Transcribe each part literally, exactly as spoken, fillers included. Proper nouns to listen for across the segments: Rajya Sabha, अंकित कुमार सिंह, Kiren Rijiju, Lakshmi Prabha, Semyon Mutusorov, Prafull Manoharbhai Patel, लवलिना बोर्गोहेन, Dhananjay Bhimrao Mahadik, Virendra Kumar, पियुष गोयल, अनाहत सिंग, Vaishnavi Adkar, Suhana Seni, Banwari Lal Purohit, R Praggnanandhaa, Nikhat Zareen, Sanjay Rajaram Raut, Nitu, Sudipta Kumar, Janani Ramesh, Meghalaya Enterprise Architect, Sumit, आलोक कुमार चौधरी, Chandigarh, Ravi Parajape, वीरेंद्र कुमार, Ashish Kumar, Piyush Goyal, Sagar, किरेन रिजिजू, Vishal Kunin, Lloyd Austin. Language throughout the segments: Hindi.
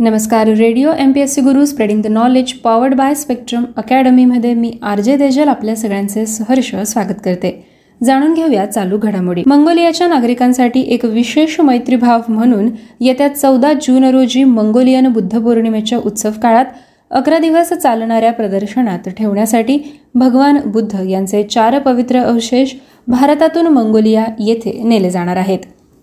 नमस्कार. Radio M P S C Guru spreading the knowledge powered by spectrum अकॅडमीमध्ये मी आर जे देजल आपल्या सगळ्यांचे सहर्ष स्वागत करते. जाणून घेऊया चालू घडामोडी. मंगोलियाच्या नागरिकांसाठी एक विशेष मैत्रीभाव म्हणून येत्या चौदा जून रोजी मंगोलियन बुद्ध पौर्णिमेच्या उत्सव काळात अकरा दिवस चालणाऱ्या प्रदर्शनात ठेवण्यासाठी भगवान बुद्ध यांचे चार पवित्र अवशेष भारतातून मंगोलिया येथे नेले जाणार आहेत.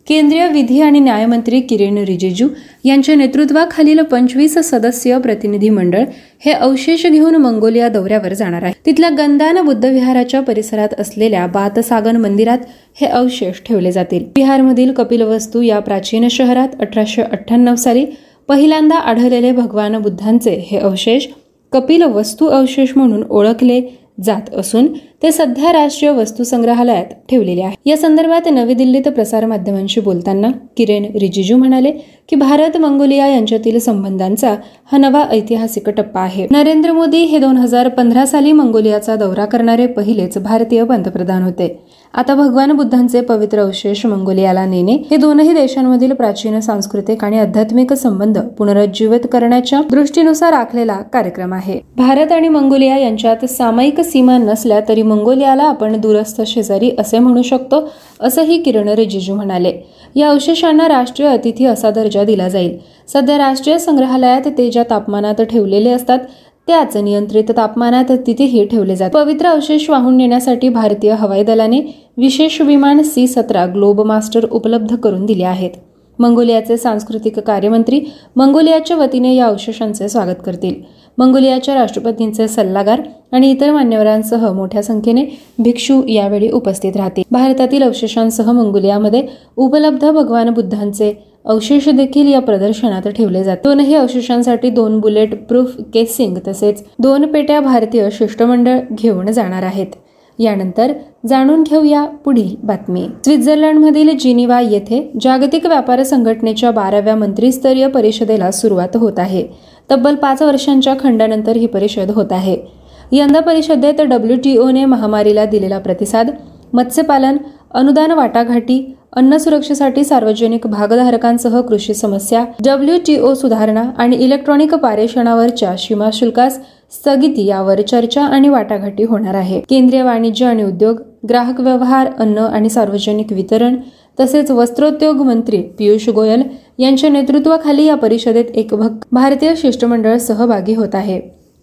केंद्रीय विधी आणि न्यायमंत्री किरेन रिजिजू यांच्या नेतृत्वाखालील पंचवीस सदस्यीय प्रतिनिधी मंडळ हे अवशेष घेऊन मंगोलिया दौऱ्यावर जाणार आहे. तिथल्या गंदान बुद्धविहाराच्या परिसरात असलेल्या बातसागन मंदिरात हे अवशेष ठेवले जातील. बिहारमधील कपिलवस्तू या प्राचीन शहरात अठराशे अठ्ठ्याण्णव साली पहिल्यांदा आढळलेले भगवान बुद्धांचे हे अवशेष कपिलवस्तू अवशेष म्हणून ओळखले जात असून ते सध्या राष्ट्रीय वस्तुसंग्रहालयात ठेवलेले आहे. या संदर्भात नवी दिल्लीत प्रसारमाध्यमांशी बोलताना किरेन रिजिजू म्हणाले की भारत मंगोलिया यांच्यातील संबंधांचा हा नवा ऐतिहासिक टप्पा आहे. नरेंद्र मोदी हे दोन हजार पंधरा साली मंगोलियाचा दौरा करणारे पहिलेच भारतीय पंतप्रधान होते. आता भगवान बुद्धांचे पवित्र अवशेष मंगोलियाला नेणे हे दोनही देशांमधील प्राचीन सांस्कृतिक आणि आध्यात्मिक संबंध पुनरुज्जीवित करण्याच्या दृष्टीनुसार आखलेला कार्यक्रम आहे. भारत आणि मंगोलिया यांच्यात सामायिक सीमा नसल्या तरी मंगोलियाला आपण दूरस्थ शेजारी असे म्हणू शकतो, असंही किरण रिजिजू म्हणाले. या अवशेषांना राष्ट्रीय अतिथी असा दर्जा दिला जाईल. सध्या राष्ट्रीय संग्रहालयात ते ज्या तापमानात ठेवलेले असतात त्याच नियंत्रित तापमानात तिथेही ठेवले जाते. पवित्र अवशेष वाहून नेण्यासाठी भारतीय हवाई दलाने विशेष विमान सी सतरा ग्लोब मास्टर उपलब्ध करून दिले आहेत. मंगोलियाचे सांस्कृतिक कार्यमंत्री मंगोलियाच्या वतीने या अवशेषांचे स्वागत करतील. मंगोलियाच्या राष्ट्रपतींचे सल्लागार आणि इतर मान्यवरांसह मोठ्या संख्येने भिक्षू यावेळी उपस्थित राहतील. भारतातील अवशेषांसह मंगोलियामध्ये उपलब्ध भगवान बुद्धांचे अवशेष देखील या प्रदर्शनात ठेवले जाते. दोनही अवशेषांसाठी दोन बुलेट प्रूफ केसिंग तसेच दोन पेट्या भारतीय शिष्टमंडळ घेऊन जाणार आहेत. यानंतर जाणून घेऊया पुढील बातमी. स्वित्झर्लंडमधील जिनिव्हा येथे जागतिक व्यापार संघटनेच्या बाराव्या मंत्रीस्तरीय परिषदेला सुरुवात होत आहे. तब्बल पाच वर्षांच्या खंडानंतर ही परिषद होत आहे. यंदा परिषदेत डब्ल्यूटीओने महामारीला दिलेला प्रतिसाद, मत्स्यपालन, अनुदान वाटाघाटी, अन्न सुरक्षेसाठी सार्वजनिक भागधारकांसह कृषी समस्या, डब्ल्यूटीओ सुधारणा आणि इलेक्ट्रॉनिक पारेषणावरच्या सीमाशुल्कास स्थगिती यावर चर्चा आणि वाटाघाटी होणार आहे. केंद्रीय वाणिज्य आणि उद्योग, ग्राहक व्यवहार, अन्न आणि सार्वजनिक वितरण तसेच वस्त्रोद्योग मंत्री पियुष गोयल यांच्या नेतृत्वाखाली या परिषदेत एक भारतीय शिष्टमंडळ सहभागी होत आहे.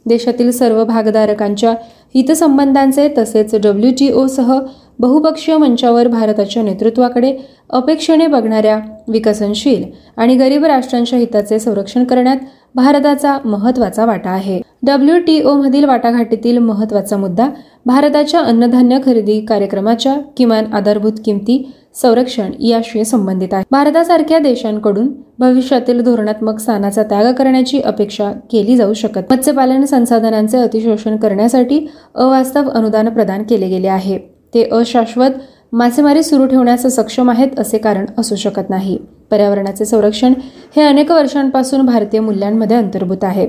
देशातील सर्व भागधारकांच्या हितसंबंधांचे तसेच डब्ल्यूटीओसह बहुपक्षीय मंचावर भारताच्या नेतृत्वाकडे अपेक्षेने बघणाऱ्या विकसनशील आणि गरीब राष्ट्रांच्या हिताचे संरक्षण करण्यात भारताचा महत्त्वाचा वाटा आहे. डब्ल्यूटीओमधील वाटाघाटीतील महत्त्वाचा मुद्दा भारताच्या अन्नधान्य खरेदी कार्यक्रमाच्या किमान आधारभूत किमती, संरक्षण याशी संबंधित आहे. भारतासारख्या देशांकडून भविष्यातील धोरणात्मक स्थानाचा त्याग करण्याची अपेक्षा केली जाऊ शकत. मत्स्यपालन संसाधनांचे अतिशोषण करण्यासाठी अवास्तव अनुदान प्रदान केले गेले आहे. ते अशाश्वत मासेमारी सुरू ठेवण्यास सक्षम आहेत असे कारण असू शकत नाही. पर्यावरणाचे संरक्षण हे अनेक वर्षांपासून भारतीय मूल्यांमध्ये अंतर्भूत आहे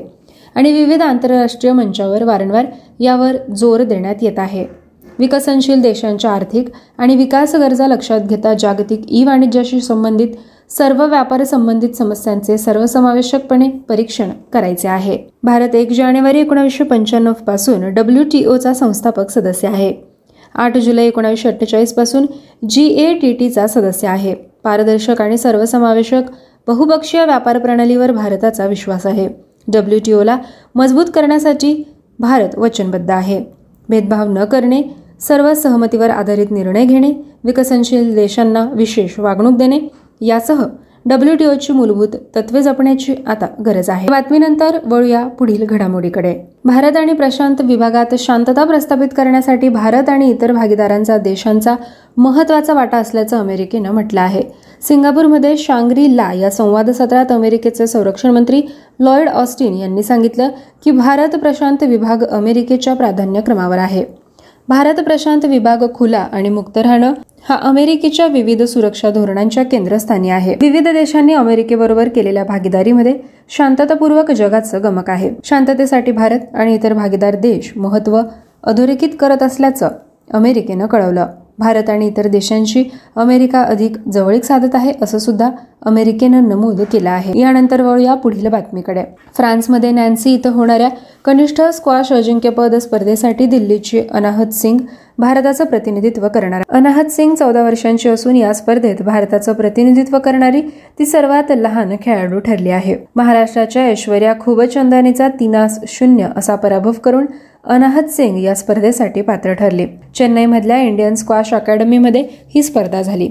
आणि विविध आंतरराष्ट्रीय मंचावर वारंवार यावर जोर देण्यात येत आहे. विकसनशील देशांच्या आर्थिक आणि विकास गरजा लक्षात घेता जागतिक ई वाणिज्याशी संबंधित सर्व व्यापार संबंधित समस्यांचे सर्वसमावेशकपणे परीक्षण करायचे आहे. भारत एक जानेवारी एकोणीसशे पंच्याण्णव पासून डब्ल्यूटीओचा संस्थापक सदस्य आहे. आठ जुलै एकोणीसशे अठ्ठेचाळीस पासून जी ए टी टीचा सदस्य आहे. पारदर्शक आणि सर्वसमावेशक बहुपक्षीय व्यापार प्रणालीवर भारताचा विश्वास आहे. डब्ल्यूटीओला मजबूत करण्यासाठी भारत वचनबद्ध आहे. भेदभाव न करणे, सर्व सहमतीवर आधारित निर्णय घेणे, विकसनशील देशांना विशेष वागणूक देणे यासह डब्ल्यूटीओची मूलभूत तत्वे जपण्याची आता गरज आहे. बातमीनंतर वळूया पुढील घडामोडीकडे. भारत आणि प्रशांत विभागात शांतता प्रस्थापित करण्यासाठी भारत आणि इतर भागीदारांचा देशांचा महत्त्वाचा वाटा असल्याचं अमेरिकेनं म्हटलं आहे. सिंगापूरमध्ये शांग्री ला या संवाद सत्रात अमेरिकेचे संरक्षण मंत्री लॉयड ऑस्टिन यांनी सांगितलं की भारत प्रशांत विभाग अमेरिकेच्या प्राधान्यक्रमावर आहे. भारत प्रशांत विभाग खुला आणि मुक्त राहणं हा अमेरिकेच्या विविध सुरक्षा धोरणांच्या केंद्रस्थानी आहे. विविध देशांनी अमेरिकेबरोबर केलेल्या भागीदारीमध्ये शांततापूर्वक जगाचं गमक आहे. शांततेसाठी भारत आणि इतर भागीदार देश महत्त्व अधोरेखित करत असल्याचं अमेरिकेनं कळवलं. भारत आणि इतर देशांशी अमेरिका अधिक जवळीक साधत आहे असं सुद्धा अमेरिकेनं नमूद केलं आहे. यानंतर वळूया पुढील बातमीकडे. फ्रान्समध्ये नॅन्सी इथं होणाऱ्या कनिष्ठ स्क्वॉश अजिंक्यपद स्पर्धेसाठी दिल्लीची अनाहत सिंग भारताचं प्रतिनिधित्व करणार. अनाहत सिंग चौदा वर्षांची असून या स्पर्धेत भारताचं प्रतिनिधित्व करणारी ती सर्वात लहान खेळाडू ठरली आहे. महाराष्ट्राच्या ऐश्वर्या खुबचंदानीचा तीनास शून्य असा पराभव करून अनाहत सिंग या स्पर्धेसाठी पात्र ठरले. चेन्नईमधल्या इंडियन स्क्वॉश अकॅडमीमध्ये ही स्पर्धा झाली.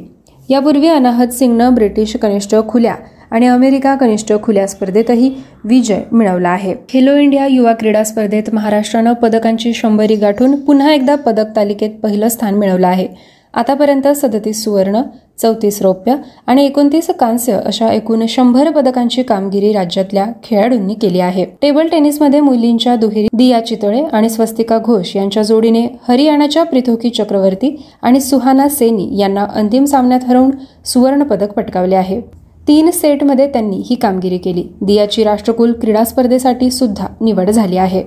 यापूर्वी अनाहत सिंगनं ब्रिटिश कनिष्ठ खुल्या आणि अमेरिका कनिष्ठ खुल्या स्पर्धेतही विजय मिळवला आहे. खेलो इंडिया युवा क्रीडा स्पर्धेत महाराष्ट्रानं पदकांची शंभरी गाठून पुन्हा एकदा पदक तालिकेत पहिलं स्थान मिळवलं आहे. आतापर्यंत सदतीस सुवर्ण, चौतीस रौप्य आणि एकोणतीस कांस्य अशा एकूण शंभर पदकांची कामगिरी राज्यातल्या खेळाडूंनी केली आहे. टेबल टेनिसमध्ये मुलींच्या दुहेरी दिया चितळे आणि स्वस्तिका घोष यांच्या जोडीने हरियाणाच्या प्रितोकी चक्रवर्ती आणि सुहाना सेनी यांना अंतिम सामन्यात हरवून सुवर्ण पदक पटकावले आहे. तीन सेटमध्ये त्यांनी ही कामगिरी केली. दियाची राष्ट्रकुल क्रीडा स्पर्धेसाठी सुद्धा निवड झाली आहे.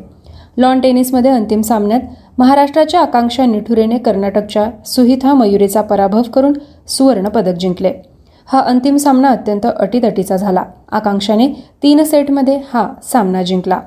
लॉन टेनिसमध्ये अंतिम सामन्यात महाराष्ट्राच्या आकांक्षा निठुरेने कर्नाटकच्या सुहिथा मयुरेचा पराभव करून सुवर्ण पदक जिंकले. हा अंतिम सामना अत्यंत अटीतटीचा झाला. आकांक्षाने तीन सेटमध्ये हा सामना जिंकला.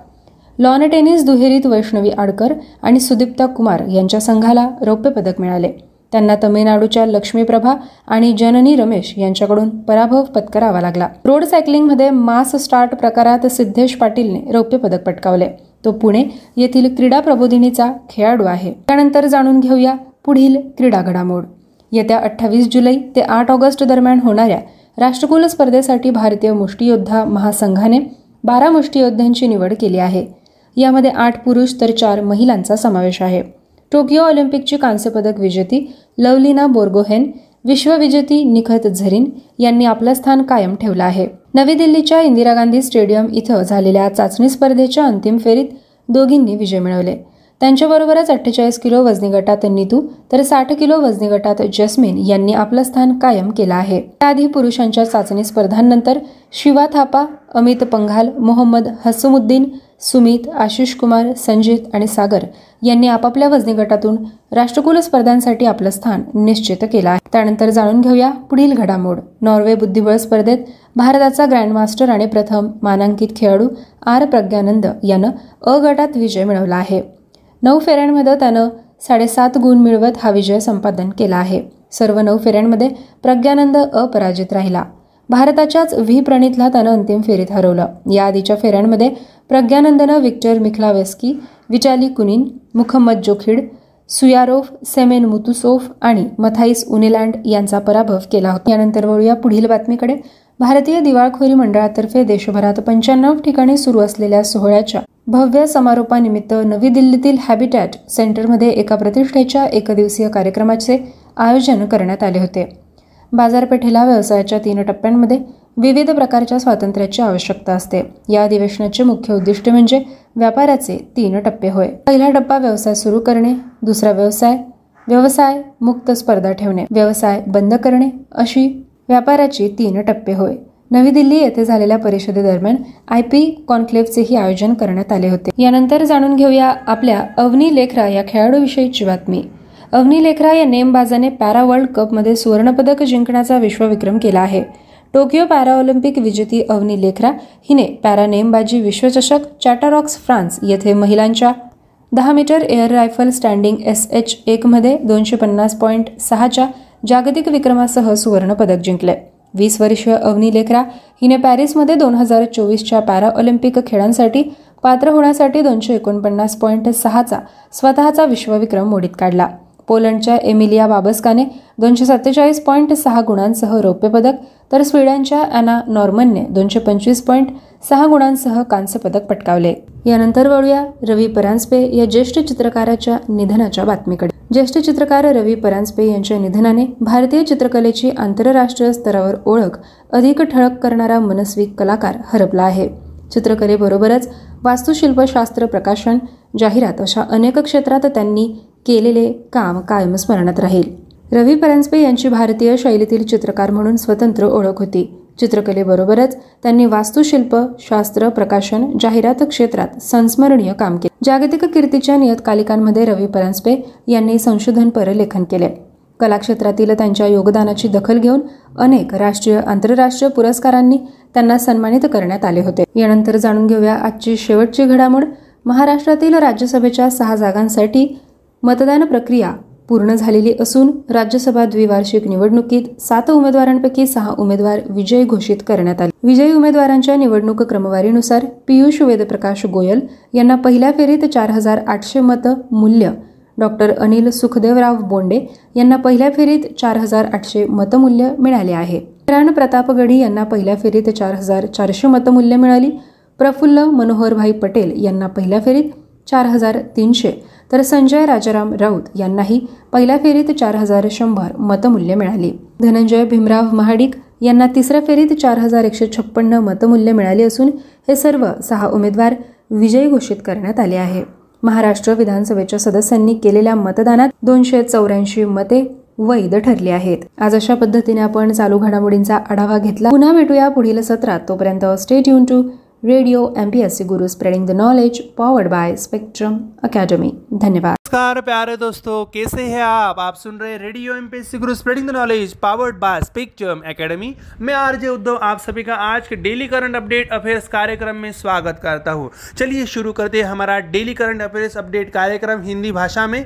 लॉन टेनिस दुहेरीत वैष्णवी आडकर आणि सुदीप्ता कुमार यांच्या संघाला रौप्य पदक मिळाले. त्यांना तमिळनाडूच्या लक्ष्मी प्रभा आणि जननी रमेश यांच्याकडून पराभव पत्करावा लागला. रोड सायकलिंगमध्ये मास स्टार्ट प्रकारात सिद्धेश पाटीलने रौप्य पदक पटकावले. तो पुणे येथील क्रीडा प्रबोधिनीचा खेळाडू आहे. त्यानंतर जाणून घेऊया पुढील क्रीडा घडामोड. येत्या अठ्ठावीस जुलै ते आठ ऑगस्ट दरम्यान होणाऱ्या राष्ट्रकुल स्पर्धेसाठी भारतीय मुष्टियोद्धा महासंघाने बारा मुष्टियोद्ध्यांची निवड केली आहे. यामध्ये आठ पुरुष तर चार महिलांचा समावेश आहे. टोकियो ऑलिम्पिकची कांस्यपदक विजेती लवलिना बोर्गोहेन, विश्वविजेती निखत झरीन यांनी आपलं स्थान कायम ठेवलं आहे. नवी दिल्लीच्या इंदिरा गांधी स्टेडियम इथं झालेल्या चाचणी स्पर्धेच्या अंतिम फेरीत दोघींनी विजय मिळवले. त्यांच्याबरोबरच अठ्ठेचाळीस किलो वजनी गटात नितू तर साठ किलो वजनी गटात जस्मिन यांनी आपलं स्थान कायम केलं आहे. त्याआधी पुरुषांच्या चाचणी स्पर्धांनंतर शिवा थापा, अमित पंघाल, मोहम्मद हसमुद्दीन, सुमित, आशिष कुमार, संजित आणि सागर यांनी आपापल्या वजनी गटातून राष्ट्रकुल स्पर्धांसाठी आपलं स्थान निश्चित केलं आहे. त्यानंतर जाणून घेऊया पुढील घडामोड. नॉर्वे बुद्धिबळ स्पर्धेत भारताचा ग्रँडमास्टर आणि प्रथम मानांकित खेळाडू आर प्रज्ञानंद यानं अ गटात विजय मिळवला आहे. नऊ फेऱ्यांमध्ये त्यानं साडेसात गुण मिळवत हा विजय संपादन केला आहे. सर्व नऊ फेऱ्यांमध्ये प्रज्ञानंद अपराजित राहिला. भारताच्याच व्ही प्रणितला त्यानं अंतिम फेरीत हरवलं. या आधीच्या फेऱ्यांमध्ये प्रज्ञानंदनं Victor Mikhalevski, Vitaly Kunin, Muhammad जोखिड, सुयारोफ, सेमेन मुतुसोफ आणि मथाईस उनेलँड यांचा पराभव केला होता. यानंतर वळूया पुढील बातमीकडे. भारतीय दिवाळखोरी मंडळातर्फे देशभरात पंच्याण्णव ठिकाणी सुरू असलेल्या सोहळ्याच्या भव्य समारोपानिमित्त नवी दिल्लीतील हॅबिटॅट सेंटरमध्ये एका प्रतिष्ठेच्या एकदिवसीय कार्यक्रमाचे आयोजन करण्यात आले होते. बाजारपेठेला व्यवसायाच्या तीन टप्प्यांमध्ये विविध प्रकारच्या स्वातंत्र्याची आवश्यकता असते. या अधिवेशनाचे मुख्य उद्दिष्ट म्हणजे व्यापाराचे तीन टप्पे होय. पहिला टप्पा व्यवसाय सुरू करणे, दुसरा व्यवसाय व्यवसाय मुक्त स्पर्धा ठेवणे, व्यवसाय बंद करणे अशी व्यापाराची तीन टप्पे होय. नवी दिल्ली येथे झालेल्या परिषदेदरम्यान आय पी कॉन्क्लेव्हचेही आयोजन करण्यात आले होते. यानंतर जाणून घेऊया आपल्या अवनी लेखरा या खेळाडूविषयीची बातमी. अवनी लेखरा या नेमबाजाने पॅरा वर्ल्ड कपमध्ये सुवर्णपदक जिंकण्याचा विश्वविक्रम केला आहे. टोकियो पॅरा ऑलिम्पिक विजेती अवनी लेखरा हिने पॅरा नेमबाजी विश्वचषक चॅटारॉक्स फ्रान्स येथे महिलांच्या दहा metre air rifle standing S H एक मध्ये दोनशे पन्नास पॉईंट सहाच्या जागतिक विक्रमासह सुवर्णपदक जिंकले. वीस वर्षीय अवनी लेखरा हिने पॅरिसमध्ये दोन हजार चोवीसच्या पॅरा ऑलिम्पिक खेळांसाठी पात्र होण्यासाठी दोनशे एकोणपन्नास पॉईंट सहाचा स्वतःचा विश्वविक्रम मोडीत काढला. पोलंडच्या एमिलिया बाबस्काने दोनशे सत्तेचाळीस पॉईंट सहा गुणांसह रौप्य पदक तर स्वीडनच्या ॲना नॉर्मनने दोनशे पंचवीस पॉईंट सहा गुणांसह कांस्य पदक पटकावले. यानंतर वळूया रवी परांजपे या ज्येष्ठ चित्रकाराच्या निधनाच्या बातमीकडे. ज्येष्ठ चित्रकार रवी परांजपे यांच्या निधनाने भारतीय चित्रकलेची आंतरराष्ट्रीय स्तरावर ओळख अधिक ठळक करणारा मनस्वी कलाकार हरपला आहे. चित्रकलेबरोबरच वास्तुशिल्पशास्त्र, प्रकाशन, जाहिरात अशा अनेक क्षेत्रात त्यांनी केलेले काम कायम स्मरणात राहील. रवी परांजपे यांची भारतीय शैलीतील चित्रकार म्हणून स्वतंत्र ओळख होती. चित्रकलेबरोबरच त्यांनी वास्तुशिल्प शास्त्र, प्रकाशन, जाहिरात क्षेत्रात संस्मरणीय काम केले. जागतिक कीर्तीच्या नियतकालिकांमध्ये रवी परांजपे यांनी संशोधनपर लेखन केले. कलाक्षेत्रातील त्यांच्या योगदानाची दखल घेऊन अनेक राष्ट्रीय आंतरराष्ट्रीय पुरस्कारांनी त्यांना सन्मानित करण्यात आले होते. यानंतर जाणून घेऊया आजची शेवटची घडामोड. महाराष्ट्रातील राज्यसभेच्या सहा जागांसाठी मतदान प्रक्रिया पूर्ण झालेली असून राज्यसभा द्विवार्षिक निवडणुकीत सात उमेदवारांपैकी सहा उमेदवार विजयी घोषित करण्यात आले. विजयी उमेदवारांच्या निवडणूक क्रमवारीनुसार पियुष वेदप्रकाश गोयल यांना पहिल्या फेरीत चार हजार आठशे मतं मूल्य, डॉक्टर अनिल सुखदेवराव बोंडे यांना पहिल्या फेरीत चार हजार आठशे मतमूल्य मिळाले आहे. किरण प्रतापगडी यांना पहिल्या फेरीत चार हजार चारशे मतमूल्य मिळाली. प्रफुल्ल मनोहरभाई पटेल यांना पहिल्या फेरीत चार हजार तीनशे तर संजय राजाराम राऊत यांनाही पहिल्या फेरीत चार हजार शंभर मतमूल्य मिळाली. धनंजय भीमराव महाडिक यांना तिसऱ्या फेरीत चार हजार एकशे छप्पन्न मतमूल्य मिळाली असून हे सर्व सहा उमेदवार विजयी घोषित करण्यात आले आहे. महाराष्ट्र विधानसभेच्या सदस्यांनी केलेल्या मतदानात दोनशे चौऱ्याऐंशी मते वैध ठरली आहेत. आज अशा पद्धतीने आपण चालू घडामोडींचा आढावा घेतला. पुन्हा भेटूया पुढील सत्रात. तोपर्यंत stay tune to radio MPSC Guru, spreading the knowledge, powered by Spectrum academy. धन्यवाद. नमस्कार प्यारे दोस्तों, कैसे हैं आप आप सुन रहे radio MPSC Guru, spreading the knowledge, powered by Spectrum academy. मैं आरजे उद्धव आप सभी का आज के डेली करंट अपडेट अफेयर्स कार्यक्रम में स्वागत करता हूं. चलिए शुरू करते हैं हमारा डेली करंट अफेयर्स अपडेट कार्यक्रम हिंदी भाषा में.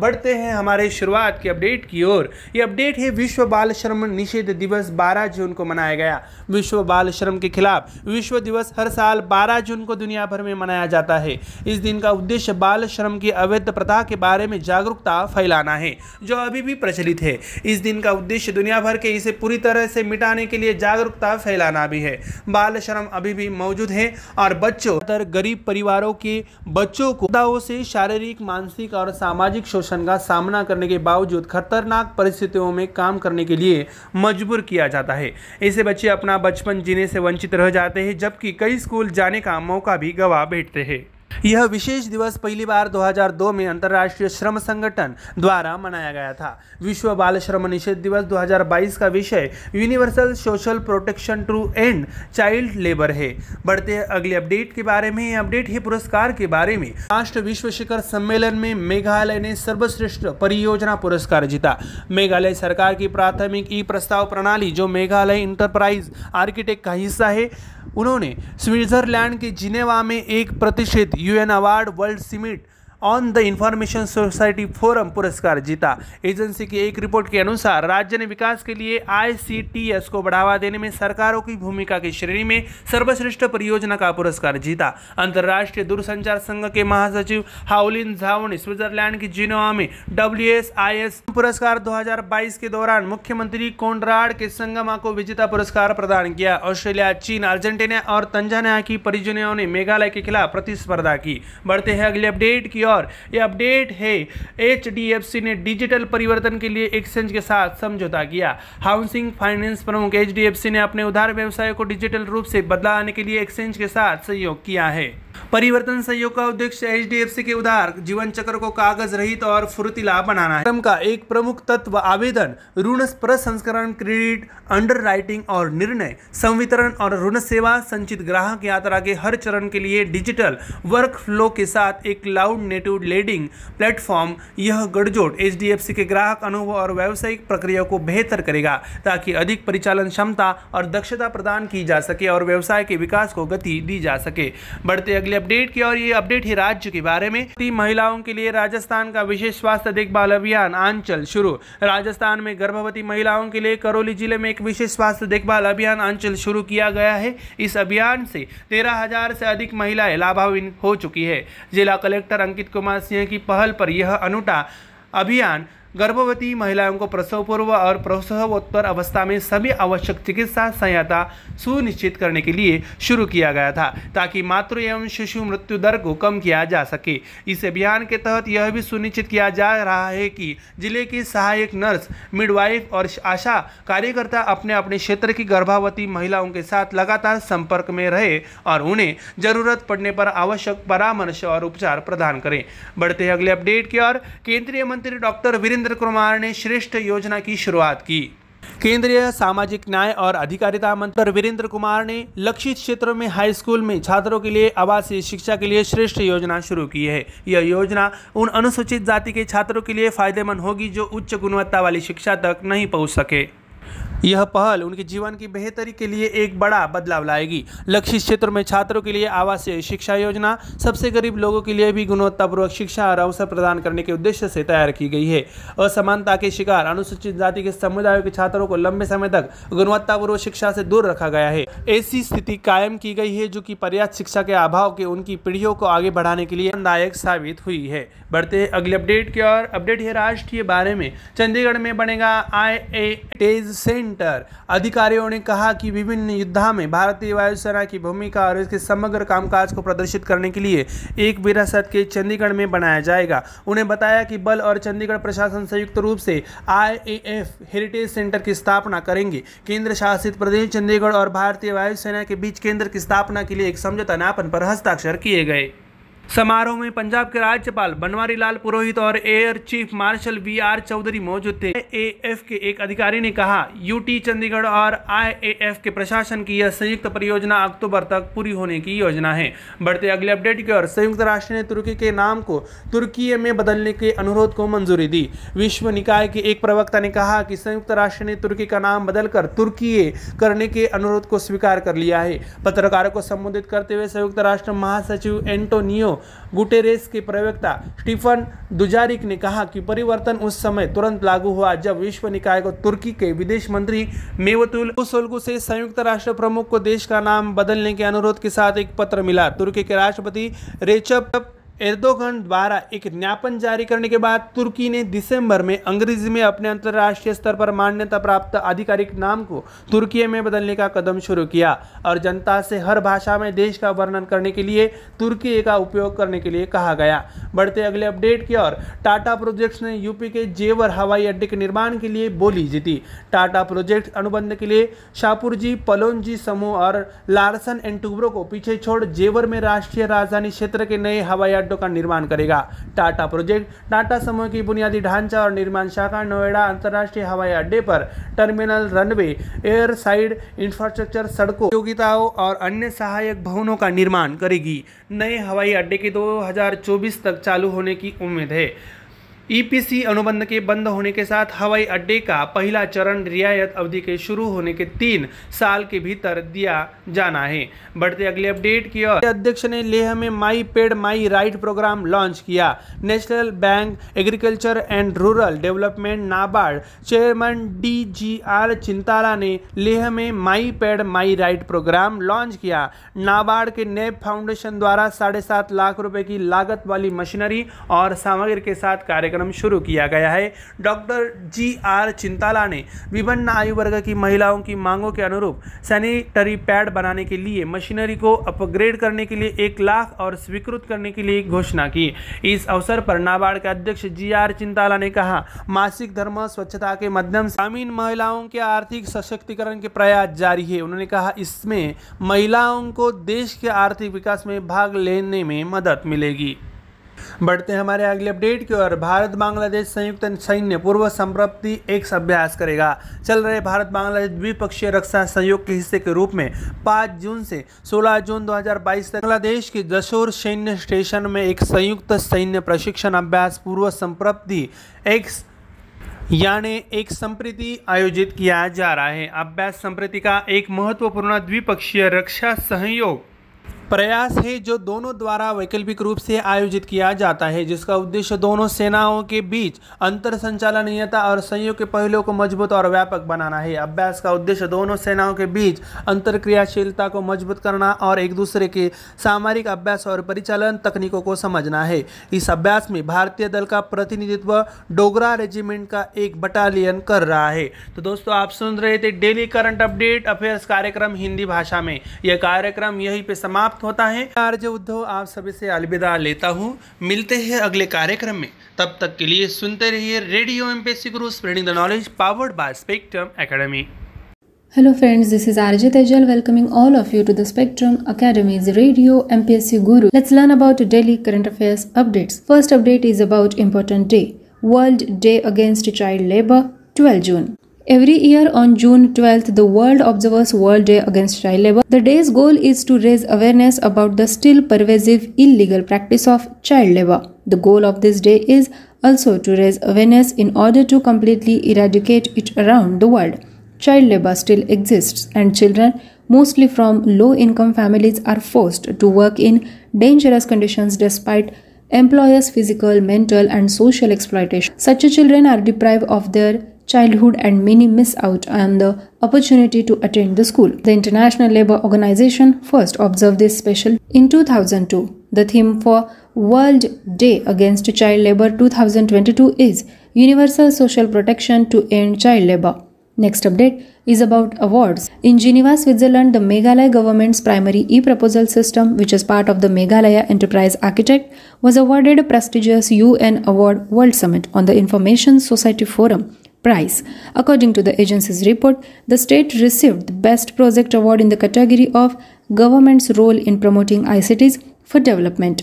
बढ़ते हैं हमारे शुरुआत के अपडेट की ओर. ये अपडेट है विश्व बाल श्रम निषेध दिवस बारह जून को मनाया गया. विश्व बाल श्रम के खिलाफ विश्व दिवस हर साल बारह जून को दुनिया भर में मनाया जाता है. इस दिन का उद्देश्य बाल श्रम की अवैध प्रथा के बारे में जागरूकता फैलाना है जो अभी भी प्रचलित है. इस दिन का उद्देश्य दुनिया भर के इसे पूरी तरह से मिटाने के लिए जागरूकता फैलाना भी है. बाल श्रम अभी भी मौजूद है और बच्चों और गरीब परिवारों के बच्चों को से शारीरिक, मानसिक और सामाजिक शोषण का सामना करने के बावजूद खतरनाक परिस्थितियों में काम करने के लिए मजबूर किया जाता है. ऐसे बच्चे अपना बचपन जीने से वंचित रह जाते हैं जबकि कई स्कूल जाने का मौका भी गंवा बैठते हैं. यह विशेष दिवस पहली बार दो हज़ार दो में अंतर्राष्ट्रीय श्रम संगठन द्वारा मनाया गया था. विश्व बाल श्रम निषेध दिवस दो हज़ार बाईस का विषय universal social protection to end child labour है. बढ़ते हैं अगले अपडेट के बारे में. अपडेट है पुरस्कार के बारे में. राष्ट्र विश्व शिखर सम्मेलन में मेघालय ने सर्वश्रेष्ठ परियोजना पुरस्कार जीता. मेघालय सरकार की प्राथमिक ई प्रस्ताव प्रणाली जो मेघालय इंटरप्राइज आर्किटेक्ट का हिस्सा है, उन्होंने स्विट्जरलैंड के जिनेवा में एक प्रतिष्ठित UN award World Summit on the Information Society forum पुरस्कार जीता. एजेंसी की एक रिपोर्ट के अनुसार राज्य ने विकास के लिए आईसीटीएस को बढ़ावा देने में सरकारों की भूमिका की श्रेणी में सर्वश्रेष्ठ परियोजना का पुरस्कार जीता. अंतर्राष्ट्रीय दूरसंचार संघ के महासचिव हाउलिन झाओ ने स्विट्जरलैंड की जिनेवा में डब्ल्यूएसआईएस पुरस्कार दो हज़ार बाईस के दौरान मुख्यमंत्री कोनराड के संगमा को विजेता पुरस्कार प्रदान किया. ऑस्ट्रेलिया, चीन, अर्जेंटीना और तंजानिया की परियोजनाओं ने मेघालय के खिलाफ प्रतिस्पर्धा की. बढ़ते हैं अगले अपडेट की. यह अपडेट है एचडीएफसी ने डिजिटल परिवर्तन के लिए एक्सेंचर के साथ समझौता किया. हाउसिंग फाइनेंस प्रमुख एचडीएफसी ने अपने उधार व्यवसाय को डिजिटल रूप से बदलने के लिए एक्सेंचर के साथ सहयोग किया है. परिवर्तन सहयोग का उद्देश्य एचडीएफसी के उधार जीवन चक्र को कागज रहित और फुर्तीला बनाना है. क्रम का एक प्रमुख तत्व आवेदन, ऋण प्रसंस्करण, क्रेडिट अंडरराइटिंग और निर्णय संवितरण और ऋण सेवा. संचित ग्राहक यात्रा के हर चरण के लिए डिजिटल वर्क फ्लो के साथ एक क्लाउड नेटिव लेडिंग प्लेटफॉर्म. यह गठजोड़ एचडीएफसी के ग्राहक अनुभव और व्यावसायिक प्रक्रिया को बेहतर करेगा ताकि अधिक परिचालन क्षमता और दक्षता प्रदान की जा सके और व्यवसाय के विकास को गति दी जा सके. बढ़ते अगले अपडेट की और ये अपडेट है राज्य के बारे में. महिलाओं के लिए राजस्थान का विशेष स्वास्थ्य देखभाल अभियान आंचल शुरू. राजस्थान में गर्भवती महिलाओं के लिए करौली जिले में एक विशेष स्वास्थ्य देखभाल अभियान आंचल शुरू किया गया है. इस अभियान से तेरह हजार से अधिक महिलाएं लाभान्वित हो चुकी है. जिला कलेक्टर अंकित कुमार सिंह की पहल पर यह अनूठा अभियान गर्भवती महिलाओं को प्रसव पूर्व और प्रसवोत्तर अवस्था में सभी आवश्यक चिकित्सा सहायता सुनिश्चित करने के लिए शुरू किया गया था ताकि मातृ एवं शिशु मृत्यु दर को कम किया जा सके. इस अभियान के तहत यह भी सुनिश्चित किया जा रहा है कि जिले की सहायक नर्स, मिडवाइफ और आशा कार्यकर्ता अपने अपने क्षेत्र की गर्भवती महिलाओं के साथ लगातार संपर्क में रहे और उन्हें जरूरत पड़ने पर आवश्यक परामर्श और उपचार प्रदान करें. बढ़ते हैं अगले अपडेट की ओर. केंद्रीय मंत्री डॉक्टर वीरेंद्र कुमार ने श्रेष्ठ योजना की शुरुआत की. केंद्रीय सामाजिक न्याय और अधिकारिता मंत्री वीरेंद्र कुमार ने लक्षित क्षेत्रों में हाई स्कूल में छात्रों के लिए आवासीय शिक्षा के लिए श्रेष्ठ योजना शुरू की है। यह योजना उन अनुसूचित जाति के छात्रों के लिए फायदेमंद होगी जो उच्च गुणवत्ता वाली शिक्षा तक नहीं पहुंच सके। यह पहल उनके जीवन की बेहतरी के लिए एक बड़ा बदलाव लाएगी। लक्षित क्षेत्र में छात्रों के लिए आवासीय शिक्षा योजना सबसे गरीब लोगों के लिए भी गुणवत्तापूर्वक शिक्षा और अवसर प्रदान करने के उद्देश्य से तैयार की गई है। असमानता के शिकार अनुसूचित जाति के समुदायों के छात्रों को लंबे समय तक गुणवत्तापूर्वक शिक्षा से दूर रखा गया है। ऐसी स्थिति कायम की गई है जो कि पर्याप्त शिक्षा के अभाव के उनकी पीढ़ियों को आगे बढ़ाने के लिए लाभदायक साबित हुई है। बढ़ते अगले अपडेट की और अपडेट है राष्ट्र के बारे में। चंडीगढ़ में बनेगा आई ए टेज सेंटर। अधिकारियों ने कहा कि विभिन्न युद्धों में भारतीय वायुसेना की भूमिका और इसके समग्र कामकाज को प्रदर्शित करने के लिए एक विरासत के चंडीगढ़ में बनाया जाएगा। उन्हें बताया कि बल और चंडीगढ़ प्रशासन संयुक्त रूप से आईएएफ हेरिटेज सेंटर की स्थापना करेंगे। केंद्र शासित प्रदेश चंडीगढ़ और भारतीय वायुसेना के बीच केंद्र की स्थापना के लिए एक समझौता ज्ञापन पर हस्ताक्षर किए गए। समारोह में पंजाब के राज्यपाल बनवारी लाल पुरोहित और air chief marshal V R Chaudhary मौजूद थे। आईएएफ के एक अधिकारी ने कहा, यूटी चंडीगढ़ और आईएएफ के प्रशासन की यह संयुक्त परियोजना अक्टूबर तक पूरी होने की योजना है। बढ़ते अगले अपडेट की ओर। संयुक्त राष्ट्र ने तुर्की के नाम को तुर्की में बदलने के अनुरोध को मंजूरी दी। विश्व निकाय के एक प्रवक्ता ने कहा कि संयुक्त राष्ट्र ने तुर्की का नाम बदलकर तुर्की करने के अनुरोध को स्वीकार कर लिया है। पत्रकारों को संबोधित करते हुए संयुक्त राष्ट्र महासचिव एंटोनियो गुटेरेस के प्रवक्ता स्टीफन दुजारिक ने कहा कि परिवर्तन उस समय तुरंत लागू हुआ जब विश्व निकाय को तुर्की के विदेश मंत्री मेवतुल उसोलगु से संयुक्त राष्ट्र प्रमुख को देश का नाम बदलने के अनुरोध के साथ एक पत्र मिला। तुर्की के राष्ट्रपति रेचप एर्दोगन द्वारा एक ज्ञापन जारी करने के बाद तुर्की ने दिसंबर में अंग्रेजी में अपने अंतर्राष्ट्रीय स्तर पर मान्यता प्राप्त आधिकारिक नाम को तुर्की में बदलने का कदम शुरू किया और जनता से हर भाषा में देश का वर्णन करने के लिए तुर्की का उपयोग करने के लिए कहा गया। बढ़ते अगले अपडेट की ओर। टाटा प्रोजेक्ट्स ने यूपी के जेवर हवाई अड्डे के निर्माण के लिए बोली जीती। टाटा प्रोजेक्ट अनुबंध के लिए शाहपुरजी पलोनजी समूह और लार्सन एंड टुब्रो को पीछे छोड़ जेवर में राष्ट्रीय राजधानी क्षेत्र के नए हवाई का निर्माण करेगा। टाटा प्रोजेक्ट टाटा समूह की बुनियादी ढांचा और निर्माण शाखा नोएडा अंतरराष्ट्रीय हवाई अड्डे पर terminal, runway, air side infrastructure, सड़कों, प्रतियोगिताओं और अन्य सहायक भवनों का निर्माण करेगी। नए हवाई अड्डे के दो हज़ार चौबीस तक चालू होने की उम्मीद है। ईपीसी अनुबंध के बंद होने के साथ हवाई अड्डे का पहला चरण रियायत अवधि के शुरू होने के तीन साल के भीतर दिया जाना है। बढ़ते अगले अपडेट की ओर। अध्यक्ष ने लेह में my pad my right program launch किया। National bank agriculture and rural development NABARD chairman D G R Chintala ने लेह में my pad my right program launch किया। नाबार्ड के नैब फाउंडेशन द्वारा साढ़े सात लाख रुपये की लागत वाली मशीनरी और सामग्री के साथ कार्यक्रम शुरू किया गया है। डॉक्टर जी आर चिंताला ने विभिन्न आयु वर्ग की महिलाओं की मांगों के अनुरूप सैनिटरी पैड बनाने के लिए मशीनरी को अपग्रेड करने के लिए एक लाख और स्वीकृत करने के लिए घोषणा की। इस अवसर पर नाबार्ड के अध्यक्ष जी आर चिंताला ने कहा, मासिक धर्म स्वच्छता के माध्यम से ग्रामीण महिलाओं के आर्थिक सशक्तिकरण के प्रयास जारी है। उन्होंने कहा, इसमें महिलाओं को देश के आर्थिक विकास में भाग लेने में मदद मिलेगी। बढ़ते हैं हमारे अगले अपडेट की ओर। भारत बांग्लादेश संयुक्त सैन्य पूर्व संप्रति एक्स अभ्यास करेगा। चल रहे भारत बांग्लादेश द्विपक्षीय रक्षा सहयोग के हिस्से के रूप में पाँच जून से सोलह जून दो हज़ार बाईस तक बांग्लादेश के जशोर सैन्य स्टेशन में एक संयुक्त सैन्य प्रशिक्षण अभ्यास पूर्व संप्रति एक्स यानी एक संप्रति आयोजित किया जा रहा है। अभ्यास संप्रति का एक महत्वपूर्ण द्विपक्षीय रक्षा सहयोग प्रयास है जो दोनों द्वारा वैकल्पिक रूप से आयोजित किया जाता है, जिसका उद्देश्य दोनों सेनाओं के बीच अंतर संचालनीयता और सहयोग के पहलुओं को मजबूत और व्यापक बनाना है। अभ्यास का उद्देश्य दोनों सेनाओं के बीच अंतर क्रियाशीलता को मजबूत करना और एक दूसरे के सामरिक अभ्यास और परिचालन तकनीकों को समझना है। इस अभ्यास में भारतीय दल का प्रतिनिधित्व डोगरा रेजिमेंट का एक बटालियन कर रहा है। तो दोस्तों, आप सुन रहे थे डेली करंट अपडेट अफेयर्स कार्यक्रम हिंदी भाषा में। यह कार्यक्रम यहीं पर समाप्त होता है। आरजे उद्धव आप सभी से अलविदा लेता हूँ। मिलते हैं अगले कार्यक्रम में। तब तक के लिए सुनते रहिए radio MPSC Guru, spreading the knowledge, powered by Spectrum academy. Hello friends, this is RJ Tejal welcoming all of you to the Spectrum academies radio MPSC Guru. Let's learn about daily current affairs updates. First update is about important day, world day against child labour, twelve June. Every year on June twelfth, the world observes World Day Against Child Labor. The day's goal is to raise awareness about the still pervasive illegal practice of child labor. The goal of this day is also to raise awareness in order to completely eradicate it around the world. Child labor still exists, and children, mostly from low-income families, are forced to work in dangerous conditions despite employers' physical, mental, and social exploitation. Such children are deprived of their childhood and many miss out on the opportunity to attend the school. The International Labour Organization first observed this special in two thousand two. The theme for World Day Against Child Labour twenty twenty-two is Universal Social Protection to End Child Labour. Next update is about awards. In Geneva, Switzerland, the Meghalaya government's primary e-proposal system, which is part of the Meghalaya Enterprise Architect, was awarded a prestigious U N Award World Summit on the Information Society Forum prize. According to the agency's report, the state received the Best Project Award in the category of Government's Role in Promoting I C Ts for Development.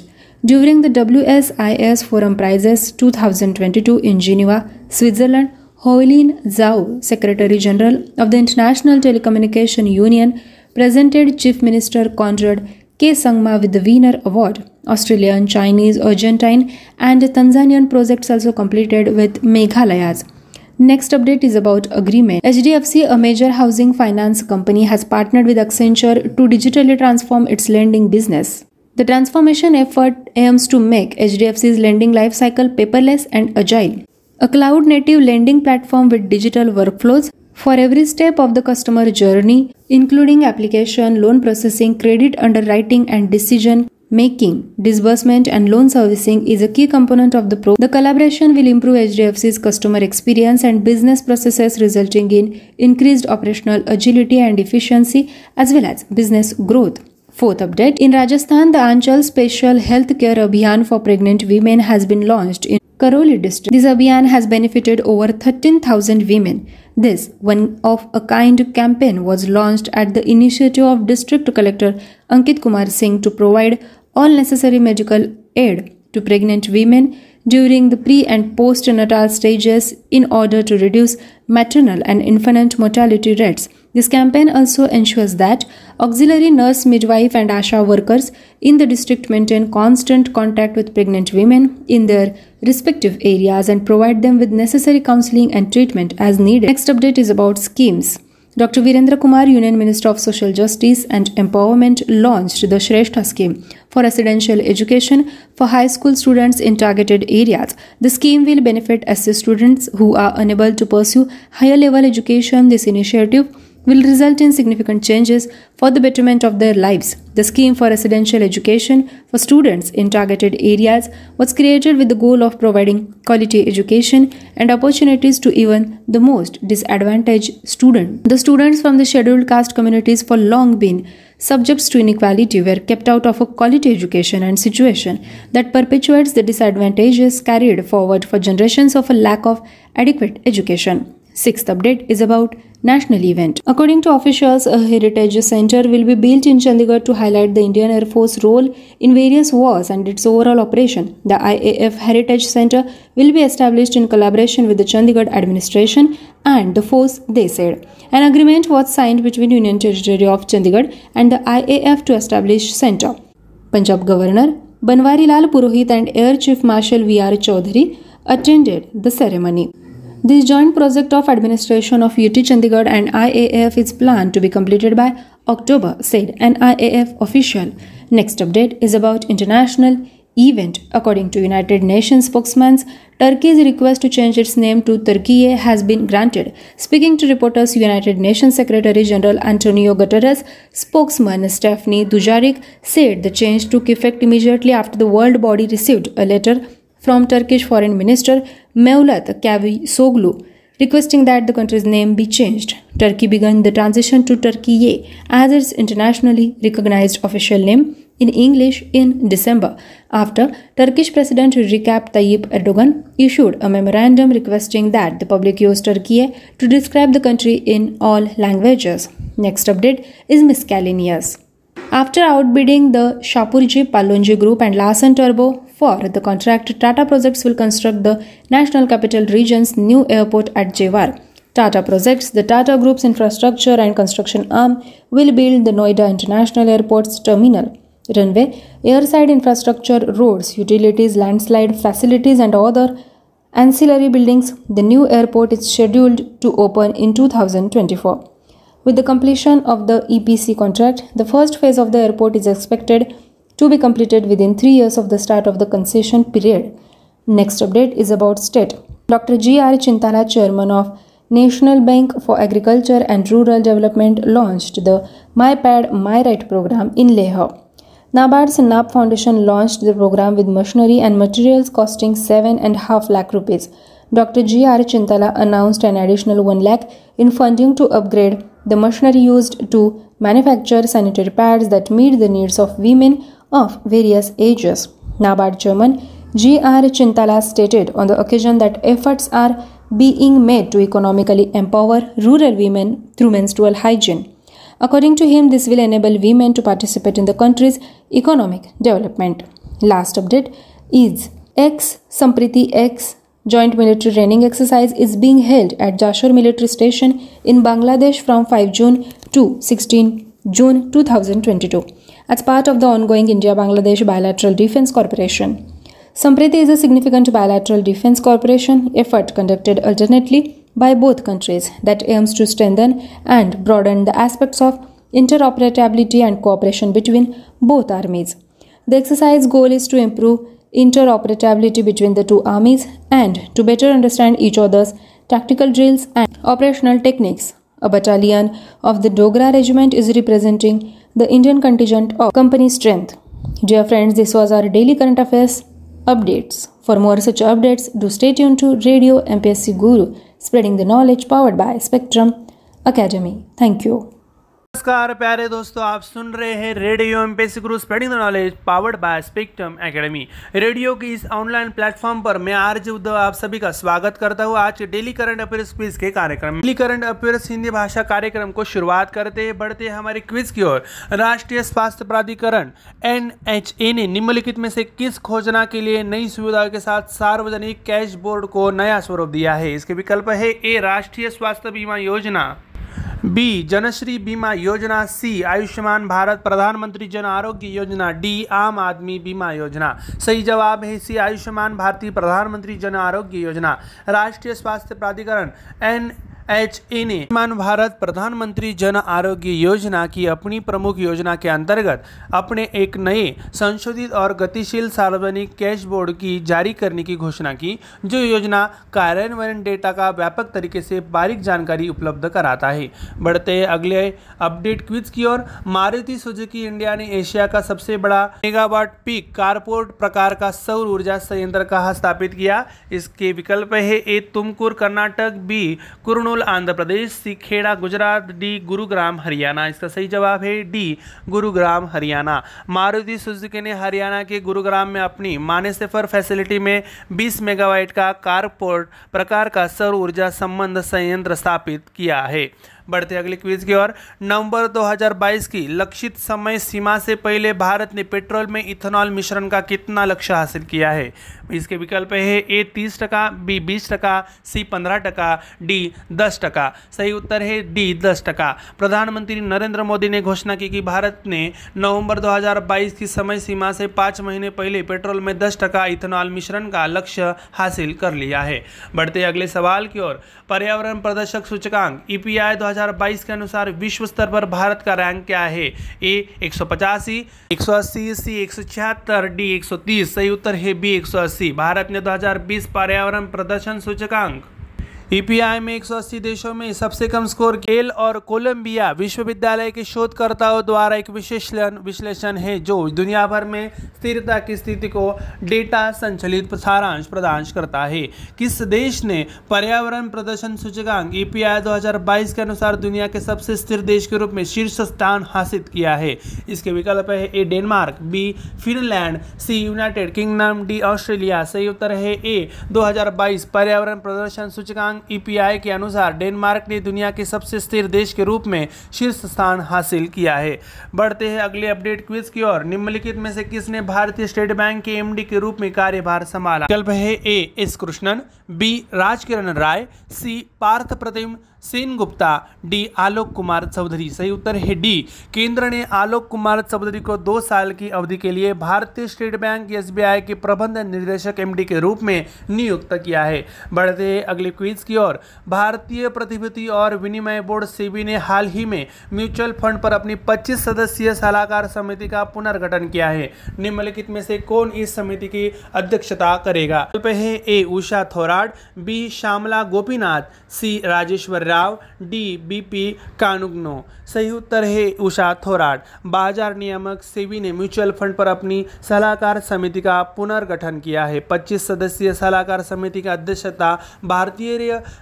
During the W S I S Forum Prizes twenty twenty-two in Geneva, Switzerland, Hoelin Zhao, Secretary General of the International Telecommunication Union, presented Chief Minister Conrad K. Sangma with the winner award. Australian, Chinese, Argentine, and Tanzanian projects also competed with Meghalaya's. Next update is about agreement. H D F C, a major housing finance company, has partnered with Accenture to digitally transform its lending business. The transformation effort aims to make H D F C's lending lifecycle paperless and agile. A cloud-native lending platform with digital workflows for every step of the customer journey, including application, loan processing, credit underwriting and decision-making, disbursement and loan servicing is a key component of the program. The collaboration will improve H D F C's customer experience and business processes, resulting in increased operational agility and efficiency as well as business growth. Fourth update. In Rajasthan, the Anchal Special Healthcare Abhiyan for Pregnant Women has been launched in Karoli district. This Abhiyan has benefited over thirteen thousand women. This one-of-a-kind campaign was launched at the initiative of District Collector Ankit Kumar Singh to provide all necessary medical aid to pregnant women during the pre- and postnatal stages in order to reduce maternal and infant mortality rates. This campaign also ensures that auxiliary nurse, midwife and ASHA workers in the district maintain constant contact with pregnant women in their respective areas and provide them with necessary counseling and treatment as needed. Next update is about schemes. Doctor Virendra Kumar, Union Minister of Social Justice and Empowerment, launched the Shreshtha scheme for residential education for high school students in targeted areas. The scheme will benefit S C students who are unable to pursue higher level education. This initiative will result in significant changes for the betterment of their lives. The scheme for residential education for students in targeted areas was created with the goal of providing quality education and opportunities to even the most disadvantaged student. The students from the scheduled caste communities for long been subjects to inequality were kept out of a quality education and situation that perpetuates the disadvantages carried forward for generations of a lack of adequate education. Sixth update is about national event. According to officials, a heritage center will be built in Chandigarh to highlight the Indian Air Force role in various wars and its overall operation. The I A F Heritage Center will be established in collaboration with the Chandigarh administration and the force, they said. An agreement was signed between Union Territory of Chandigarh and the I A F to establish center. Punjab Governor Banwarilal Purohit and Air Chief Marshal V R Chaudhary attended the ceremony. This joint project of administration of U T Chandigarh and I A F is planned to be completed by October, said an I A F official. Next update is about international event. According to United Nations spokesman, Turkey's request to change its name to Türkiye has been granted. Speaking to reporters, United Nations Secretary General Antonio Guterres spokesman Stephane Dujarric said the change took effect immediately after the world body received a letter from Turkish Foreign Minister Mevlut Cavusoglu requesting that the country's name be changed. Turkey began the transition to Türkiye as its internationally recognized official name in English in December, after Turkish President Recep Tayyip Erdogan issued a memorandum requesting that the public use Türkiye to describe the country in all languages. Next update is miscellaneous. After outbidding the Shapoorji Pallonji Group and Larsen Turbo for the contract, Tata Projects will construct the National Capital Region's new airport at Jewar. Tata Projects, the Tata Group's infrastructure and construction arm, will build the Noida International Airport's terminal, runway, airside infrastructure, roads, utilities, landslide facilities and other ancillary buildings. The new airport is scheduled to open in two thousand twenty-four. With the completion of the E P C contract, the first phase of the airport is expected to be completed within three years of the start of the concession period. Next update is about state. Doctor G R Chintala, Chairman of National Bank for Agriculture and Rural Development, launched the My Pad, My Right program in Leh. NABARD's NAB Foundation launched the program with machinery and materials costing seven and a half lakh rupees. Doctor G R Chintala announced an additional one lakh in funding to upgrade the machinery used to manufacture sanitary pads that meet the needs of women of various ages. NABARD Chairman G R Chintala stated on the occasion that efforts are being made to economically empower rural women through menstrual hygiene. According to him, this will enable women to participate in the country's economic development. Last update is X Sampriti X Joint Military Training Exercise is being held at Jashore Military Station in Bangladesh from five June to sixteen June twenty twenty-two as part of the ongoing India-Bangladesh Bilateral Defense Cooperation. Sampriti is a significant bilateral defense cooperation effort conducted alternately by both countries that aims to strengthen and broaden the aspects of interoperability and cooperation between both armies. The exercise goal is to improve interoperability between the two armies and to better understand each other's tactical drills and operational techniques. A battalion of the Dogra Regiment is representing the Indian contingent of company strength. Dear friends, this was our daily current affairs updates. For more such updates, do stay tuned to Radio M P S C Guru. Spreading the knowledge powered by Spectrum Academy. Thank you. नमस्कार प्यारे दोस्तों, आप सुन रहे हैं radio MPSC Guru spreading the knowledge powered by Spectrum academy. Radio की इस ऑनलाइन प्लेटफॉर्म पर मैं आरजे उद्धव आप सभी का स्वागत करता हूँ। आज डेली करंट अफेयर्स क्विज के कार्यक्रम डेली करंट अफेयर्स हिंदी भाषा कार्यक्रम को शुरुआत करते हैं। बढ़ते हैं हमारे क्विज की ओर। राष्ट्रीय स्वास्थ्य प्राधिकरण एन एच ए ने निम्नलिखित में से किस घोषणा के लिए नई सुविधाओं के साथ सार्वजनिक कैश बोर्ड को नया स्वरूप दिया है? इसके विकल्प है ए राष्ट्रीय स्वास्थ्य बीमा योजना, बी जनश्री बीमा योजना, सी आयुष्मान भारत प्रधानमंत्री जन आरोग्य योजना, डी आम आदमी बीमा योजना। सही जवाब है सी आयुष्मान भारतीय प्रधानमंत्री जन आरोग्य योजना। राष्ट्रीय स्वास्थ्य प्राधिकरण एन एच ए ने आयुष्मान भारत प्रधानमंत्री जन आरोग्य योजना की अपनी प्रमुख योजना के अंतर्गत अपने एक नए संशोधित और गतिशील सार्वजनिक कैश बोर्ड की जारी करने की घोषणा की, जो योजना कार्यान्वयन डेटा का व्यापक तरीके से बारीक जानकारी उपलब्ध कराता है। बढ़ते हैं अगले अपडेट क्विज की ओर। मारुति सुजुकी इंडिया ने एशिया का सबसे बड़ा मेगावाट पीक कारपोर्ट प्रकार का सौर ऊर्जा संयंत्र कहाँ स्थापित किया? इसके विकल्प है A Tumkur Karnataka, B Kurnool Andhra Pradesh, C Kheda Gujarat, D Gurugram Haryana. इसका सही जवाब है डी गुरुग्राम हरियाणा। मारुति सुजुकी ने हरियाणा के गुरुग्राम में अपनी मानेसर फैसिलिटी में बीस मेगावाट का कारपोर्ट प्रकार का सौर ऊर्जा संबंध संयंत्र स्थापित किया है। बढ़ते अगले क्विज की ओर। नवंबर दो हज़ार बाईस की लक्षित समय सीमा से पहले भारत ने पेट्रोल में इथेनॉल मिश्रण का कितना लक्ष्य हासिल किया है? इसके विकल्प है ए तीस टका, बी बीस टका, सी पंद्रह टका, डी दस टका। सही उत्तर है डी दस टका। प्रधानमंत्री नरेंद्र मोदी ने घोषणा की कि भारत ने नवंबर दो हज़ार बाईस की समय सीमा से पाँच महीने पहले पेट्रोल में दस टका इथेनॉल मिश्रण का लक्ष्य हासिल कर लिया है। बढ़ते अगले सवाल की ओर। पर्यावरण प्रदर्शक सूचकांक ई पी आई दो हज़ार बाईस के अनुसार विश्व स्तर पर भारत का रैंक क्या है? ए एक सौ पचासी, एक सौ अस्सी, सी एक सौ छिहत्तर, डी एक सौ तीस। सही उत्तर है बी एक सौ अस्सी। भारत ने दो हज़ार बीस पर्यावरण प्रदर्शन सूचकांक ई पी आई में एक सौ अस्सी देशों में सबसे कम स्कोर। केल और कोलंबिया विश्वविद्यालय के शोधकर्ताओं द्वारा एक विश्लेषण विश्लेषण है जो दुनिया भर में स्थिरता की स्थिति को डेटा संचालित सारांश प्रदान करता है। किस देश ने पर्यावरण प्रदर्शन सूचकांक ई पी आई दो हज़ार बाईस के अनुसार दुनिया के सबसे स्थिर देश के रूप में शीर्ष स्थान हासिल किया है? इसके विकल्प है A Denmark, B Finland, C United Kingdom, D Australia. सही उत्तर है ए दो हज़ार बाईस पर्यावरण प्रदर्शन सूचकांक दौरान ई पी आई के अनुसार डेनमार्क ने दुनिया के सबसे स्थिर देश के रूप में शीर्ष स्थान हासिल किया है। बढ़ते हैं अगले अपडेट क्विज की ओर। निम्नलिखित में से किसने भारतीय स्टेट बैंक के एम डी के रूप में कार्यभार संभाला? विकल्प है A S Krishnan, B Rajkiran Rai, C Partha Pratim Sen Gupta, D आलोक कुमार चौधरी। सही उत्तर है डी। केंद्र ने आलोक कुमार चौधरी को दो साल की अवधि के लिए भारतीय State Bank S B I के प्रबंध निदेशक एम डी के रूप में नियुक्त किया है। बढ़ते हैं अगले क्विज की ओर। भारतीय प्रतिभूति और विनिमय बोर्ड सेबी ने हाल ही में म्यूचुअल फंड पर अपनी पच्चीस सदस्यीय सलाहकार समिति का पुनर्गठन किया है। निम्नलिखित में से कौन इस समिति की अध्यक्षता करेगा? विकल्प है A Usha Thorat, B Shyamala Gopinath, C Rajeshwar Rao, D B P Kanungo. सही उत्तर है उषा थोराट। बाजार नियामक सेबी ने म्यूचुअल फंड पर अपनी सलाहकार समिति का पुनर्गठन किया है। पच्चीस सदस्यीय सलाहकार समिति की अध्यक्षता भारतीय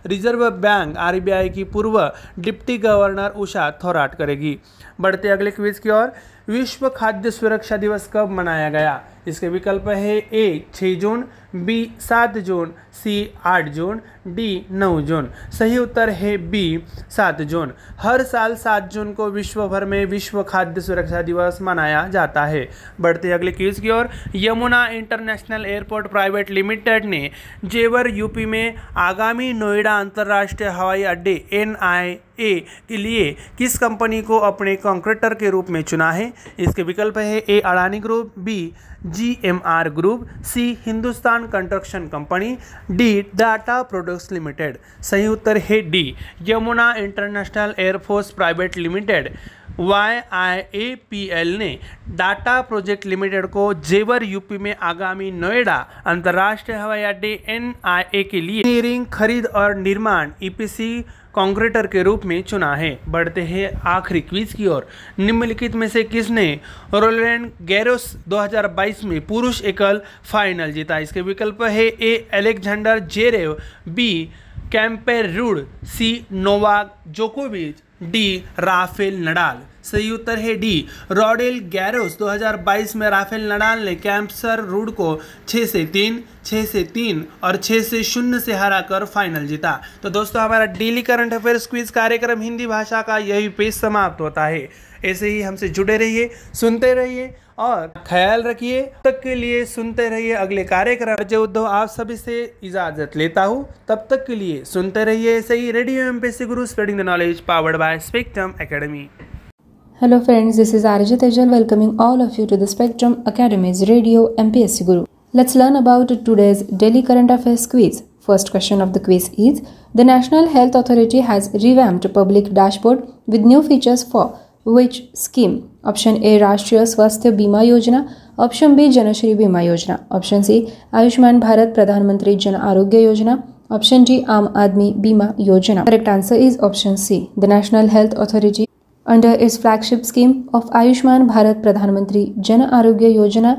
Reserve Bank R B I की पूर्व डिप्टी गवर्नर उषा थोराट करेगी। बढ़ते अगले क्विज की ओर। विश्व खाद्य सुरक्षा दिवस कब मनाया गया? इसके विकल्प है ए छह जून, बी सात जून, सी आठ जून, डी नौ जून। सही उत्तर है बी सात जून। हर साल सात जून को विश्व भर में विश्व खाद्य सुरक्षा दिवस मनाया जाता है। बढ़ते अगले क्विज की ओर। Yamuna international airport private limited ने जेवर यूपी में आगामी नोएडा अंतर्राष्ट्रीय हवाई अड्डे एन आई ए के लिए किस कंपनी को अपने कॉन्ट्रैक्टर के रूप में चुना है? इसके विकल्प है A Adani group, B G M R group, C Hindustan construction company, D data products limited. सही उत्तर है D. Yamuna international air force private limited Y I A P L ने डाटा प्रोजेक्ट लिमिटेड को जेवर यूपी में आगामी नोएडा अंतर्राष्ट्रीय हवाई अड्डे एन आई ए के लिए इंजीनियरिंग, खरीद और निर्माण ई पी सी कॉन्ट्रैक्टर के रूप में चुना है। बढ़ते हैं आखिरी क्विज की ओर। निम्नलिखित में से किसने रोलैंड गैरोस दो हज़ार बाईस में पुरुष एकल फाइनल जीता? इसके विकल्प है A Alexander Zverev, B Casper Ruud, C Novak जोकोविच, डी राफेल नडाल। सही उत्तर है डी। रॉडेल गैरोस दो हज़ार बाईस में राफेल नडाल ने कैम्पसर रूड को छह से तीन, छह से तीन और छह से शून्य से हराकर फाइनल जीता। तो दोस्तों, हमारा डेली करंट अफेयर्स क्विज कार्यक्रम हिंदी भाषा का यही पेज समाप्त होता है। ऐसे ही हमसे जुड़े रहिए, सुनते रहिए और ख्याल रखिए। तब तक के लिए सुनते रहिए अगले कार्यक्रम। जय उद्धव आप सभी से इजाजत लेता हूँ। तब तक के लिए सुनते रहिए ऐसे ही radio M P S C Guru, spreading the knowledge, powered by Spectrum academy. Hello friends, this is Arjit Ajal welcoming all of you to the Spectrum Academy's Radio M P S C Guru. Let's learn about today's daily current affairs quiz. First question of the quiz is, the National Health Authority has revamped public dashboard with new features for which scheme? Option A Rashtriya Swasthya Bima Yojana, Option B Janashri Bima Yojana, Option C Ayushman Bharat Pradhan Mantri Jan Arogya Yojana, Option D Aam Aadmi Bima Yojana. Correct answer is Option C. The National Health Authority, under its flagship scheme of Ayushman Bharat Pradhan Mantri Jan Arogya Yojana,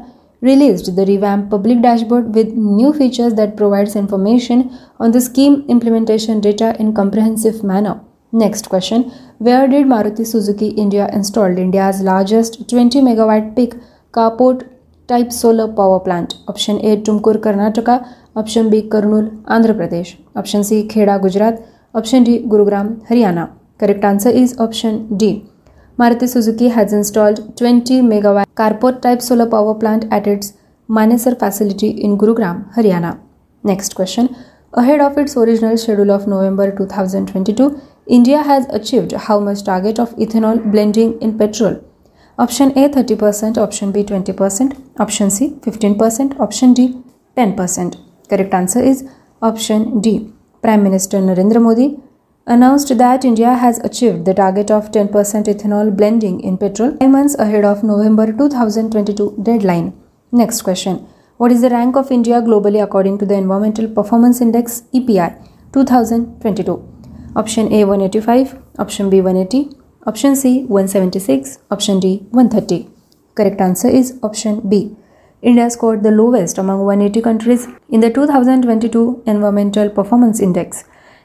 released the revamped public dashboard with new features that provides information on the scheme implementation data in comprehensive manner. Next question, where did Maruti Suzuki India installed India's largest twenty megawatt peak carport type solar power plant? Option A Tumkur Karnataka, Option B Kurnool Andhra Pradesh, Option C Kheda Gujarat, Option D Gurugram Haryana. Correct answer is Option D. Maruti Suzuki has installed twenty megawatt carport type solar power plant at its Manesar facility in Gurugram, Haryana. Next question. Ahead of its original schedule of November two thousand twenty-two, India has achieved how much target of ethanol blending in petrol? Option A thirty percent, Option B twenty percent, Option C fifteen percent, Option D ten percent. Correct answer is Option D. Prime Minister Narendra Modi announced that India has achieved the target of ten percent ethanol blending in petrol five months ahead of November two thousand twenty-two deadline. Next question. What is the rank of India globally according to the Environmental Performance Index E P I twenty twenty-two? Option A one eighty-five, Option B one eighty, Option C one seventy-six, Option D one thirty. Correct answer is Option B. India scored the lowest among one hundred eighty countries in the two thousand twenty-two Environmental Performance Index,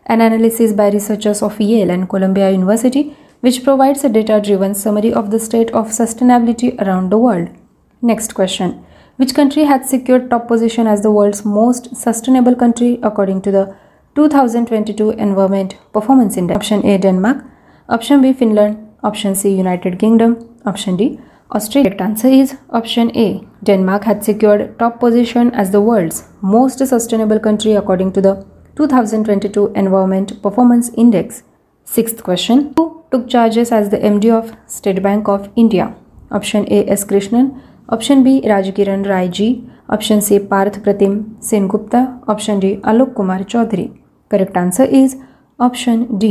an analysis by researchers of Yale and Columbia University, which provides a data-driven summary of the state of sustainability around the world. Next question. Which country had secured top position as the world's most sustainable country according to the two thousand twenty two Environment Performance Index. Option A Denmark, Option B Finland, Option C United Kingdom, Option D Australia. The correct answer is Option A. Denmark had secured top position as the world's most sustainable country according to the two thousand twenty-two Environment Performance Index. Sixth question. Who took charges as the M D of State Bank of India? Option A S Krishnan, Option B Raj Kiran Rijiju, Option C Parth Pratim Sengupta, Option D Alok Kumar Chaudhary. Correct answer is Option D.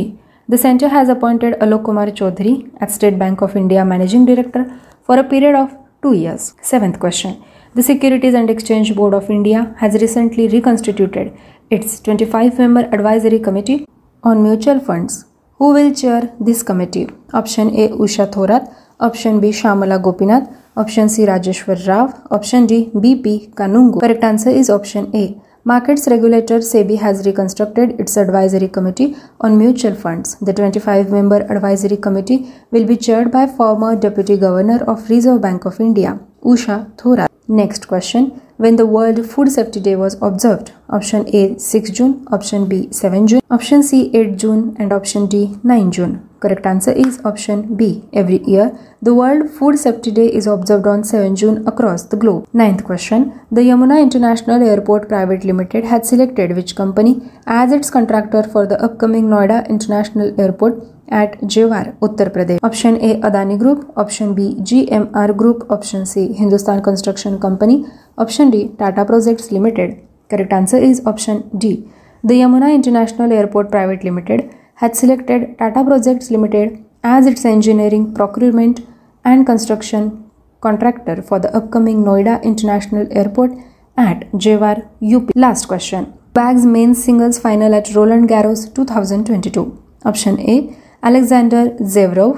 The center has appointed Alok Kumar Chaudhary as State Bank of India Managing Director for a period of two years. Seventh question. The Securities and Exchange Board of India has recently reconstituted its twenty-five member advisory committee on mutual funds. Who will chair this committee? Option A Usha Thorat, Option B Shamala Gopinath, Option C Rajeshwar Rao, Option D B P Kanungu. Correct answer is Option A. Markets regulator SEBI has reconstructed its advisory committee on mutual funds. The twenty-five member advisory committee will be chaired by former Deputy Governor of Reserve Bank of India, Usha Thorat. Next question. When the World Food Safety Day was observed? Option A sixth of June, Option B seventh of June, Option C eighth of June and Option D ninth of June. Correct answer is Option B. Every year, the World Food Safety Day is observed on seventh of June across the globe. Ninth question. The Yamuna International Airport Private Limited had selected which company as its contractor for the upcoming Noida International Airport at Jewar, Uttar Pradesh? Option A Adani Group, Option B G M R Group, Option C Hindustan Construction Company, Option D Tata Projects Limited. Correct answer is Option D. The Yamuna International Airport Private Limited had selected Tata Projects Limited as its engineering, procurement and construction contractor for the upcoming Noida International Airport at Jewar, U P. Last question. Bag's men's singles final at Roland Garros twenty twenty-two. Option A Alexander Zverev,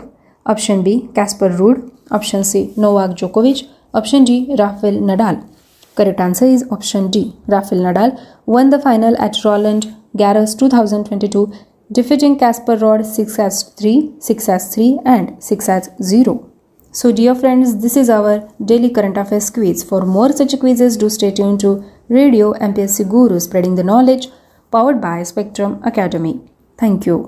Option B Casper Ruud, Option C Novak Djokovic, Option D Rafael Nadal. Correct answer is Option D. Rafael Nadal won the final at Roland Garros twenty twenty-two, defeating Casper Ruud six to three, six to three and six to zero. So dear friends, this is our daily current affairs quiz. For more such quizzes, do stay tuned to Radio M P S C Guru, spreading the knowledge, powered by Spectrum Academy. Thank you.